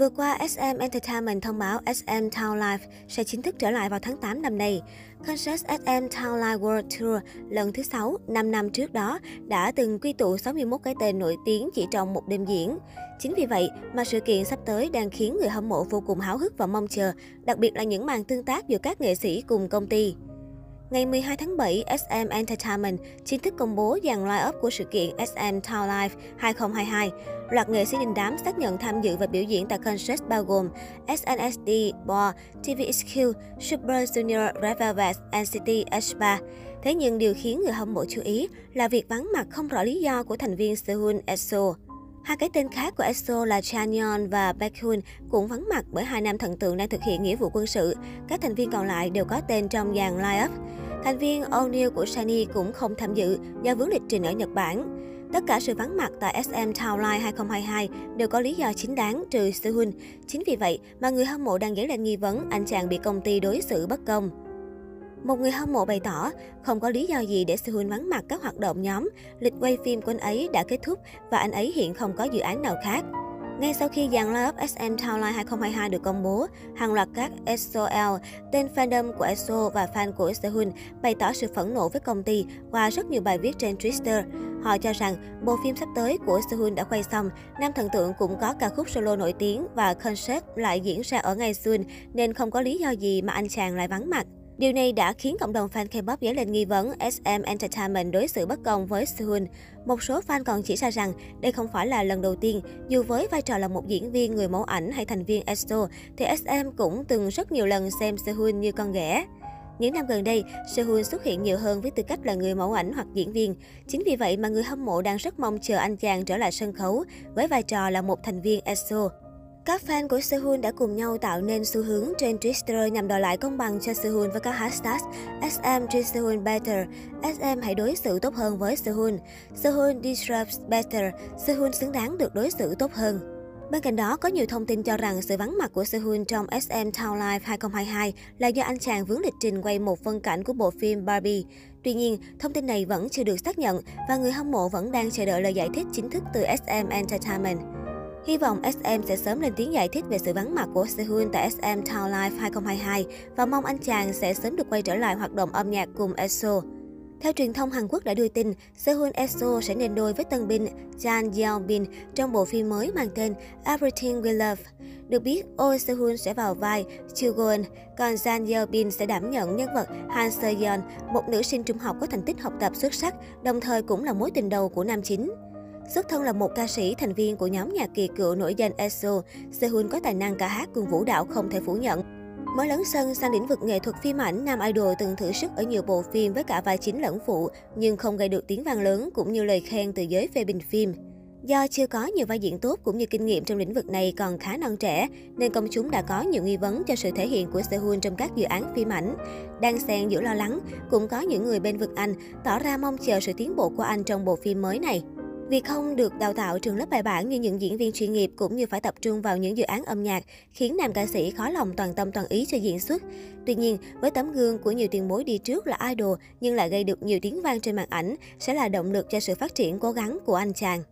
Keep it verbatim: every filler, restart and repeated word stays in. Vừa qua, ét em Entertainment thông báo ét em Town Live sẽ chính thức trở lại vào tháng tám năm nay. Concert ét em Town Live World Tour lần thứ sáu, năm năm trước đó, đã từng quy tụ sáu mươi mốt cái tên nổi tiếng chỉ trong một đêm diễn. Chính vì vậy mà sự kiện sắp tới đang khiến người hâm mộ vô cùng háo hức và mong chờ, đặc biệt là những màn tương tác giữa các nghệ sĩ cùng công ty. Ngày mười hai tháng bảy, ét em Entertainment chính thức công bố dàn line-up của sự kiện ét em Town Live hai không hai hai. Loạt nghệ sĩ đình đám xác nhận tham dự và biểu diễn tại concert bao gồm ét en ét đê, bê o a, tê vê ích quy, Super Junior, Red Velvet, en xê tê, aespa. Thế nhưng điều khiến người hâm mộ chú ý là việc vắng mặt không rõ lý do của thành viên Sehun, e ích xô. Hai cái tên khác của e ích xô là Chanyeol và Baekhyun cũng vắng mặt bởi hai nam thần tượng đang thực hiện nghĩa vụ quân sự. Các thành viên còn lại đều có tên trong dàn line-up. Thành viên Oh Niel của Shinee cũng không tham dự do vướng lịch trình ở Nhật Bản. Tất cả sự vắng mặt tại ét em Town Live hai không hai hai đều có lý do chính đáng trừ Sehun. Chính vì vậy mà người hâm mộ đang dấy lên nghi vấn anh chàng bị công ty đối xử bất công. Một người hâm mộ bày tỏ không có lý do gì để Sehun vắng mặt các hoạt động nhóm, lịch quay phim của anh ấy đã kết thúc và anh ấy hiện không có dự án nào khác. Ngay sau khi dàn line-up ét em Town Live hai không hai hai được công bố, hàng loạt các e ích xô lờ, tên fandom của e ích xô và fan của Sehun bày tỏ sự phẫn nộ với công ty qua rất nhiều bài viết trên Twitter. Họ cho rằng bộ phim sắp tới của Sehun đã quay xong, nam thần tượng cũng có ca khúc solo nổi tiếng và concert lại diễn ra ở ngay Seoul nên không có lý do gì mà anh chàng lại vắng mặt. Điều này đã khiến cộng đồng fan K-pop dấy lên nghi vấn ét em Entertainment đối xử bất công với Sehun. Một số fan còn chỉ ra rằng đây không phải là lần đầu tiên, dù với vai trò là một diễn viên, người mẫu ảnh hay thành viên e ích xô, thì ét em cũng từng rất nhiều lần xem Sehun như con ghẻ. Những năm gần đây, Sehun xuất hiện nhiều hơn với tư cách là người mẫu ảnh hoặc diễn viên. Chính vì vậy mà người hâm mộ đang rất mong chờ anh chàng trở lại sân khấu với vai trò là một thành viên e ích xô. Các fan của Sehun đã cùng nhau tạo nên xu hướng trên Twitter nhằm đòi lại công bằng cho Sehun với các hashtag ét em treat Sehun better, ét em hãy đối xử tốt hơn với Sehun, Sehun deserves better, Sehun xứng đáng được đối xử tốt hơn. Bên cạnh đó, có nhiều thông tin cho rằng sự vắng mặt của Sehun trong ét em Town Live hai không hai hai là do anh chàng vướng lịch trình quay một phân cảnh của bộ phim Barbie. Tuy nhiên, thông tin này vẫn chưa được xác nhận và người hâm mộ vẫn đang chờ đợi lời giải thích chính thức từ ét em Entertainment. Hy vọng ét em sẽ sớm lên tiếng giải thích về sự vắng mặt của Sehun tại ét em Town Live hai không hai hai và mong anh chàng sẽ sớm được quay trở lại hoạt động âm nhạc cùng e ích xô. Theo truyền thông Hàn Quốc đã đưa tin, Sehun e ích xô sẽ nên đôi với tân binh Jan Yeo-bin trong bộ phim mới mang tên Everything We Love. Được biết, Oh Sehun sẽ vào vai Joo Goon, còn Jan Yeo-bin sẽ đảm nhận nhân vật Han Seo-yeon, một nữ sinh trung học có thành tích học tập xuất sắc, đồng thời cũng là mối tình đầu của nam chính. Xuất thân là một ca sĩ, thành viên của nhóm nhạc kỳ cựu nổi danh e ích xô, Sehun có tài năng ca hát cùng vũ đạo không thể phủ nhận. Mới lấn sân sang lĩnh vực nghệ thuật phim ảnh, nam idol từng thử sức ở nhiều bộ phim với cả vai chính lẫn phụ, nhưng không gây được tiếng vang lớn cũng như lời khen từ giới phê bình phim. Do chưa có nhiều vai diễn tốt cũng như kinh nghiệm trong lĩnh vực này còn khá non trẻ, nên công chúng đã có nhiều nghi vấn cho sự thể hiện của Sehun trong các dự án phim ảnh. Đang xen giữa lo lắng, cũng có những người bên vực anh tỏ ra mong chờ sự tiến bộ của anh trong bộ phim mới này. Vì không được đào tạo trường lớp bài bản như những diễn viên chuyên nghiệp cũng như phải tập trung vào những dự án âm nhạc, khiến nam ca sĩ khó lòng toàn tâm toàn ý cho diễn xuất. Tuy nhiên, với tấm gương của nhiều tiền bối đi trước là idol nhưng lại gây được nhiều tiếng vang trên màn ảnh sẽ là động lực cho sự phát triển cố gắng của anh chàng.